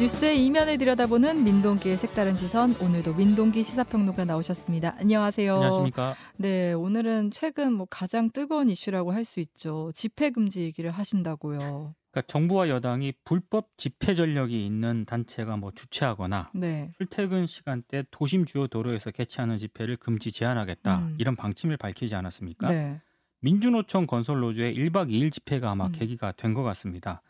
뉴스의 이면을 들여다보는 민동기의 색다른 시선, 오늘도 민동기 시사평론가 나오셨습니다. 안녕하세요. 안녕하십니까. 네, 오늘은 최근 가장 뜨거운 이슈라고 할 수 있죠. 집회금지 얘기를 하신다고요. 그러니까 정부와 여당이 불법 집회 전력이 있는 단체가 주최하거나 네. 출퇴근 시간대 도심 주요 도로에서 개최하는 집회를 금지 제한하겠다. 이런 방침을 밝히지 않았습니까? 네. 민주노총 건설노조의 1박 2일 집회가 아마 계기가 된 것 같습니다.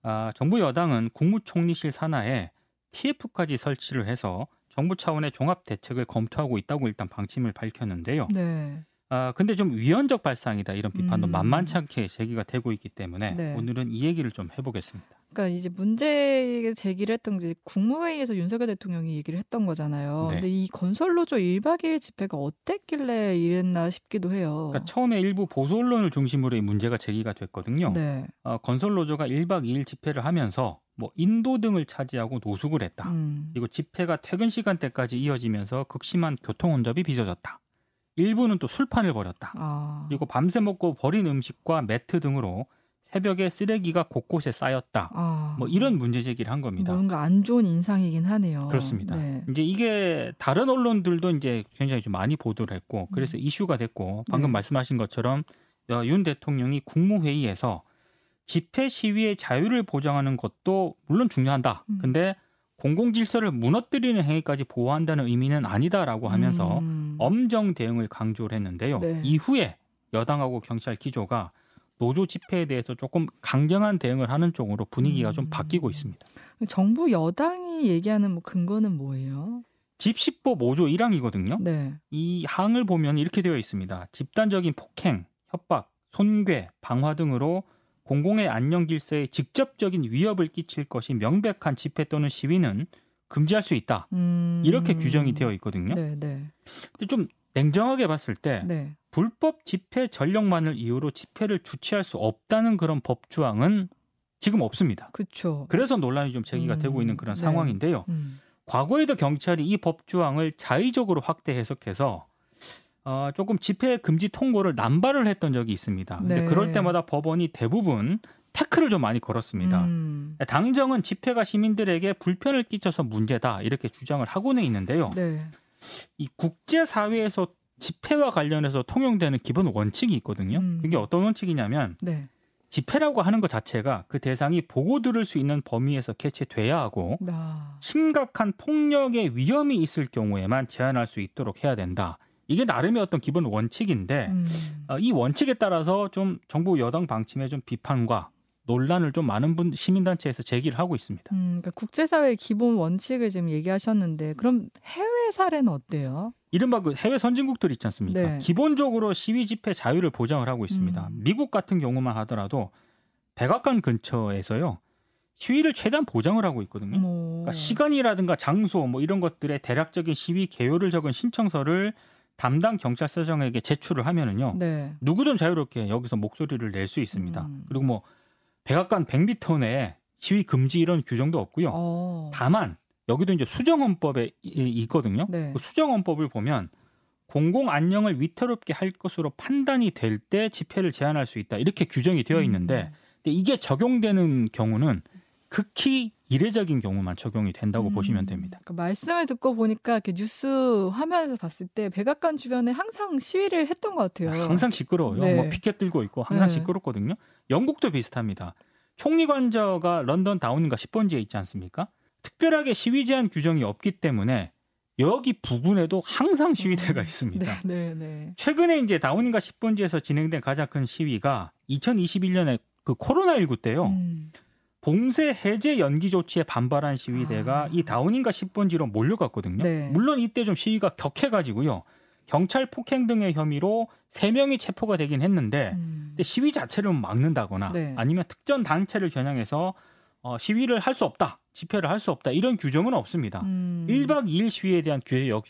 아, 정부 여당은 국무총리실 산하에 TF까지 설치를 해서 정부 차원의 종합 대책을 검토하고 있다고 일단 방침을 밝혔는데요. 네. 아, 근데 좀 위헌적 발상이다 이런 비판도 만만치 않게 제기가 되고 있기 때문에 네. 오늘은 이 얘기를 좀 해보겠습니다. 그러니까 이제 문제 제기를 했던 게 국무회의에서 윤석열 대통령이 얘기를 했던 거잖아요. 네. 근데 이 건설노조 1박 2일 집회가 어땠길래 이랬나 싶기도 해요. 그러니까 처음에 일부 보수 언론을 중심으로 이 문제가 제기가 됐거든요. 네. 건설노조가 1박 2일 집회를 하면서 인도 등을 차지하고 노숙을 했다. 그리고 집회가 퇴근 시간대까지 이어지면서 극심한 교통 혼잡이 빚어졌다. 일부는 또 술판을 벌였다. 그리고 밤새 먹고 버린 음식과 매트 등으로 새벽에 쓰레기가 곳곳에 쌓였다. 이런 문제 제기를 한 겁니다. 뭔가 안 좋은 인상이긴 하네요. 그렇습니다. 네. 이제 이게 다른 언론들도 이제 굉장히 좀 많이 보도를 했고 그래서 이슈가 됐고 방금 네. 말씀하신 것처럼 윤 대통령이 국무회의에서 집회 시위의 자유를 보장하는 것도 물론 중요하다. 근데 공공질서를 무너뜨리는 행위까지 보호한다는 의미는 아니다라고 하면서 엄정 대응을 강조를 했는데요. 네. 이후에 여당하고 경찰 기조가 노조 집회에 대해서 조금 강경한 대응을 하는 쪽으로 분위기가 좀 바뀌고 있습니다. 정부 여당이 얘기하는 근거는 뭐예요? 집시법 5조 1항이거든요. 네. 이 항을 보면 이렇게 되어 있습니다. 집단적인 폭행, 협박, 손괴, 방화 등으로 공공의 안녕질서에 직접적인 위협을 끼칠 것이 명백한 집회 또는 시위는 금지할 수 있다. 이렇게 규정이 되어 있거든요. 그런데 좀 냉정하게 봤을 때 네. 불법 집회 전력만을 이유로 집회를 주최할 수 없다는 그런 법 조항은 지금 없습니다. 그렇죠. 그래서 논란이 좀 제기가 되고 있는 그런 상황인데요. 네. 과거에도 경찰이 이 법 조항을 자의적으로 확대 해석해서 조금 집회 금지 통고를 남발을 했던 적이 있습니다. 근데 네. 그럴 때마다 법원이 대부분 태클을 좀 많이 걸었습니다. 당정은 집회가 시민들에게 불편을 끼쳐서 문제다 이렇게 주장을 하고는 있는데요. 네. 이 국제사회에서 집회와 관련해서 통용되는 기본 원칙이 있거든요. 그게 어떤 원칙이냐면 네. 집회라고 하는 것 자체가 그 대상이 보고 들을 수 있는 범위에서 개최돼야 하고 심각한 폭력의 위험이 있을 경우에만 제한할 수 있도록 해야 된다. 이게 나름의 어떤 기본 원칙인데 이 원칙에 따라서 좀 정부 여당 방침에 좀 비판과 논란을 좀 많은 시민단체에서 제기를 하고 있습니다. 그러니까 국제사회의 기본 원칙을 지금 얘기하셨는데 그럼 해외 사례는 어때요? 이른바 그 해외 선진국들 있지 않습니까? 네. 기본적으로 시위 집회 자유를 보장을 하고 있습니다. 미국 같은 경우만 하더라도 백악관 근처에서요. 시위를 최대한 보장을 하고 있거든요. 그러니까 시간이라든가 장소 이런 것들의 대략적인 시위 개요를 적은 신청서를 담당 경찰서장에게 제출을 하면은요, 네. 누구든 자유롭게 여기서 목소리를 낼 수 있습니다. 그리고 백악관 100m 내에 시위 금지 이런 규정도 없고요. 다만 여기도 이제 수정헌법에 있거든요. 네. 그 수정헌법을 보면 공공 안녕을 위태롭게 할 것으로 판단이 될 때 집회를 제한할 수 있다 이렇게 규정이 되어 있는데, 근데 이게 적용되는 경우는 극히 이례적인 경우만 적용이 된다고 보시면 됩니다. 그러니까 말씀을 듣고 보니까 이렇게 뉴스 화면에서 봤을 때 백악관 주변에 항상 시위를 했던 것 같아요. 항상 시끄러워요. 네. 피켓 들고 있고 항상 네. 시끄럽거든요. 영국도 비슷합니다. 총리관저가 런던 다운인가 10번지에 있지 않습니까? 특별하게 시위 제한 규정이 없기 때문에 여기 부근에도 항상 시위대가 있습니다. 네, 네, 네. 최근에 이제 다운인가 10번지에서 진행된 가장 큰 시위가 2021년에 그 코로나19 때요. 봉쇄 해제 연기 조치에 반발한 시위대가 이 다운인가 10번지로 몰려갔거든요. 네. 물론 이때 좀 시위가 격해가지고요. 경찰 폭행 등의 혐의로 3명이 체포가 되긴 했는데 근데 시위 자체를 막는다거나 네. 아니면 특정 단체를 겨냥해서 시위를 할 수 없다, 집회를 할 수 없다 이런 규정은 없습니다. 1박 2일 시위에 대한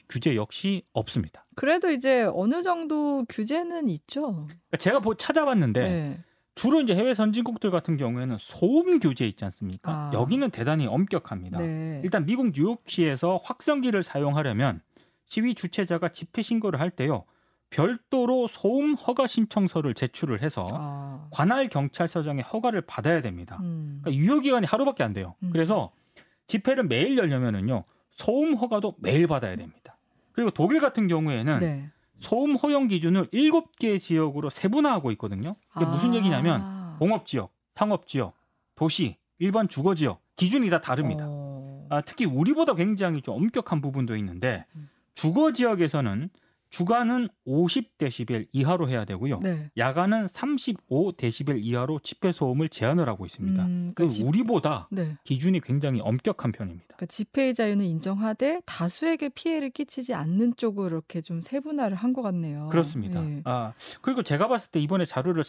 규제 역시 없습니다. 그래도 이제 어느 정도 규제는 있죠. 제가 찾아봤는데 네. 주로 이제 해외 선진국들 같은 경우에는 소음 규제 있지 않습니까? 여기는 대단히 엄격합니다. 네. 일단 미국 뉴욕시에서 확성기를 사용하려면 시위 주최자가 집회 신고를 할 때요. 별도로 소음 허가 신청서를 제출을 해서 관할 경찰서장의 허가를 받아야 됩니다. 그러니까 유효기간이 하루밖에 안 돼요. 그래서 집회를 매일 열려면은요 소음 허가도 매일 받아야 됩니다. 그리고 독일 같은 경우에는 네. 소음 허용 기준을 7개 지역으로 세분화하고 있거든요. 이게 무슨 얘기냐면 공업지역, 상업지역, 도시, 일반 주거지역 기준이 다 다릅니다. 특히 우리보다 굉장히 좀 엄격한 부분도 있는데 주거지역에서는 주간은 50데시벨 이하로 해야 되고요. 네. 야간은 35데시벨 이하로 집회 소음을 제한을 하고 있습니다. 우리보다 네. 기준이 굉장히 엄격한 편입니다. 그러니까 집회의 자유는 인정하되 다수에게 피해를 끼치지 않는 쪽으로 이렇게 좀 세분화를 한 것 같네요. 그렇습니다. 네. 그리고 제가 봤을 때 이번에 자료를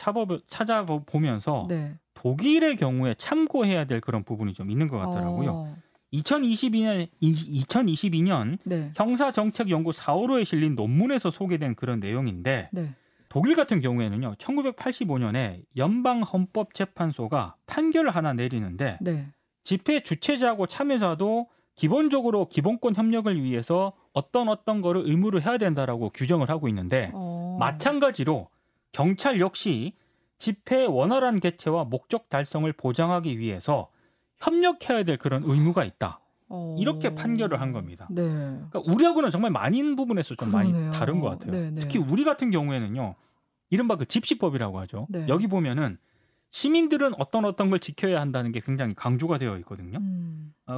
찾아보면서 네. 독일의 경우에 참고해야 될 그런 부분이 좀 있는 것 같더라고요. 2022년 네. 형사정책연구 4월호에 실린 논문에서 소개된 그런 내용인데 네. 독일 같은 경우에는요. 1985년에 연방헌법재판소가 판결을 하나 내리는데 네. 집회 주최자하고 참여자도 기본적으로 기본권 협력을 위해서 어떤 거를 의무로 해야 된다라고 규정을 하고 있는데 마찬가지로 경찰 역시 집회의 원활한 개최와 목적 달성을 보장하기 위해서 협력해야 될 그런 의무가 있다. 이렇게 판결을 한 겁니다. 네. 그러니까 우리하고는 정말 많은 부분에서 좀 그러네요. 많이 다른 것 같아요. 네, 네. 특히 우리 같은 경우에는요. 이른바 그 집시법이라고 하죠. 네. 여기 보면은 시민들은 어떤 걸 지켜야 한다는 게 굉장히 강조가 되어 있거든요.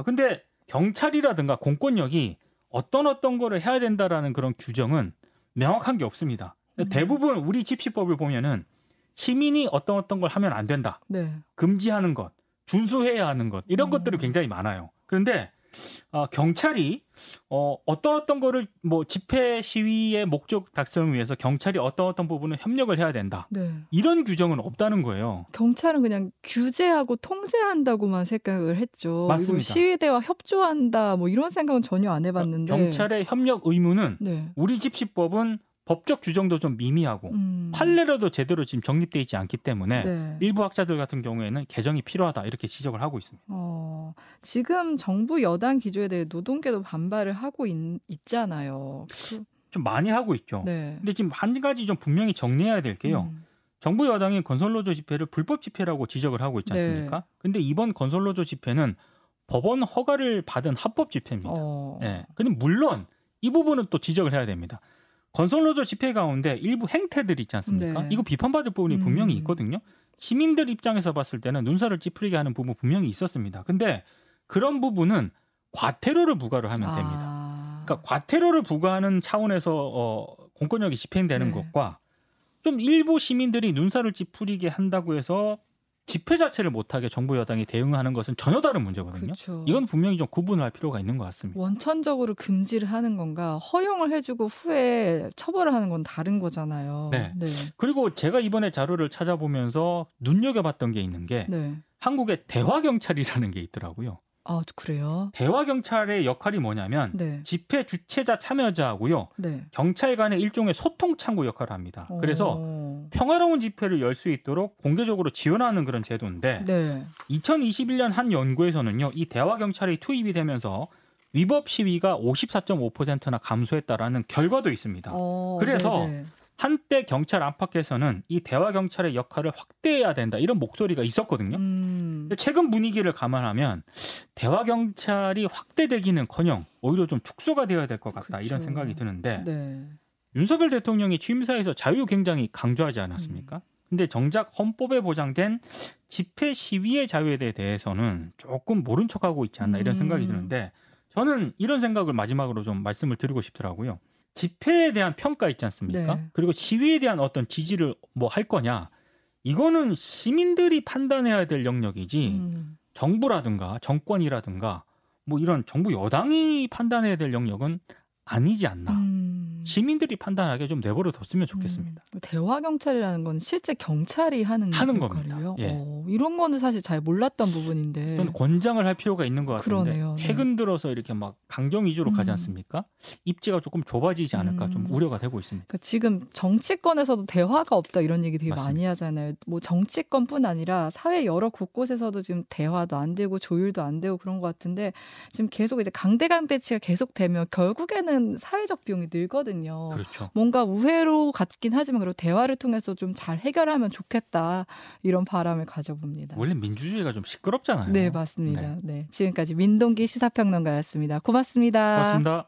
근데 경찰이라든가 공권력이 어떤 거를 해야 된다라는 그런 규정은 명확한 게 없습니다. 대부분 우리 집시법을 보면은 시민이 어떤 걸 하면 안 된다. 네. 금지하는 것. 준수해야 하는 것 이런 것들이 굉장히 많아요. 그런데 경찰이 어떤 거를 뭐 집회 시위의 목적 달성을 위해서 경찰이 어떤 부분을 협력을 해야 된다. 네. 이런 규정은 없다는 거예요. 경찰은 그냥 규제하고 통제한다고만 생각을 했죠. 맞습니다. 시위대와 협조한다 뭐 이런 생각은 전혀 안 해봤는데 경찰의 협력 의무는 네. 우리 집시법은 법적 규정도 좀 미미하고 판례라도 제대로 지금 정립되어 있지 않기 때문에 네. 일부 학자들 같은 경우에는 개정이 필요하다 이렇게 지적을 하고 있습니다. 지금 정부 여당 기조에 대해 노동계도 반발을 하고 있잖아요. 좀 많이 하고 있죠. 네. 근데 지금 한 가지 좀 분명히 정리해야 될 게요. 정부 여당이 건설노조 집회를 불법 집회라고 지적을 하고 있지 않습니까? 네. 근데 이번 건설노조 집회는 법원 허가를 받은 합법 집회입니다. 네. 근데 물론 이 부분은 또 지적을 해야 됩니다. 건설노조 집회 가운데 일부 행태들이 있지 않습니까? 네. 이거 비판받을 부분이 분명히 있거든요. 시민들 입장에서 봤을 때는 눈살을 찌푸리게 하는 부분 분명히 있었습니다. 근데 그런 부분은 과태료를 부과를 하면 됩니다. 그러니까 과태료를 부과하는 차원에서 공권력이 집행되는 네. 것과 좀 일부 시민들이 눈살을 찌푸리게 한다고 해서 집회 자체를 못하게 정부 여당이 대응하는 것은 전혀 다른 문제거든요. 그쵸. 이건 분명히 좀 구분할 필요가 있는 것 같습니다. 원천적으로 금지를 하는 건가 허용을 해주고 후에 처벌을 하는 건 다른 거잖아요. 네. 네. 그리고 제가 이번에 자료를 찾아보면서 눈여겨봤던 게 있는 게 네. 한국의 대화경찰이라는 게 있더라고요. 아, 그래요? 대화경찰의 역할이 뭐냐면 네. 집회 주최자 참여자하고요. 네. 경찰 간의 일종의 소통창구 역할을 합니다. 그래서 평화로운 집회를 열 수 있도록 공개적으로 지원하는 그런 제도인데 네. 2021년 한 연구에서는요. 이 대화경찰이 투입이 되면서 위법 시위가 54.5%나 감소했다라는 결과도 있습니다. 그래서 네네. 한때 경찰 안팎에서는 이 대화경찰의 역할을 확대해야 된다. 이런 목소리가 있었거든요. 최근 분위기를 감안하면 대화경찰이 확대되기는커녕 오히려 좀 축소가 되어야 될 것 같다. 그쵸. 이런 생각이 드는데 네. 윤석열 대통령이 취임사에서 자유 굉장히 강조하지 않았습니까? 근데 정작 헌법에 보장된 집회 시위의 자유에 대해서는 조금 모른 척하고 있지 않나 이런 생각이 드는데 저는 이런 생각을 마지막으로 좀 말씀을 드리고 싶더라고요. 집회에 대한 평가 있지 않습니까? 네. 그리고 시위에 대한 어떤 지지를 뭐 할 거냐. 이거는 시민들이 판단해야 될 영역이지 정부라든가 정권이라든가 뭐 이런 정부 여당이 판단해야 될 영역은 아니지 않나. 시민들이 판단하게 좀 내버려뒀으면 좋겠습니다. 대화경찰이라는 건 실제 경찰이 하는 겁니다. 예. 이런 거는 사실 잘 몰랐던 부분인데 저는 권장을 할 필요가 있는 것 같은데 그러네요. 최근 들어서 이렇게 막 강경 위주로 가지 않습니까? 입지가 조금 좁아지지 않을까 좀 우려가 되고 있습니다. 그러니까 지금 정치권에서도 대화가 없다 이런 얘기 되게 맞습니다. 많이 하잖아요. 뭐 정치권뿐 아니라 사회 여러 곳곳에서도 지금 대화도 안 되고 조율도 안 되고 그런 것 같은데 지금 계속 이제 강대치가 계속되면 결국에는 사회적 비용이 늘거든요. 그렇죠. 뭔가 우회로 같긴 하지만 그리고 대화를 통해서 좀 잘 해결하면 좋겠다 이런 바람을 가져. 여쭤봅니다. 원래 민주주의가 좀 시끄럽잖아요. 네, 맞습니다. 네. 지금까지 민동기 시사평론가였습니다. 고맙습니다. 고맙습니다.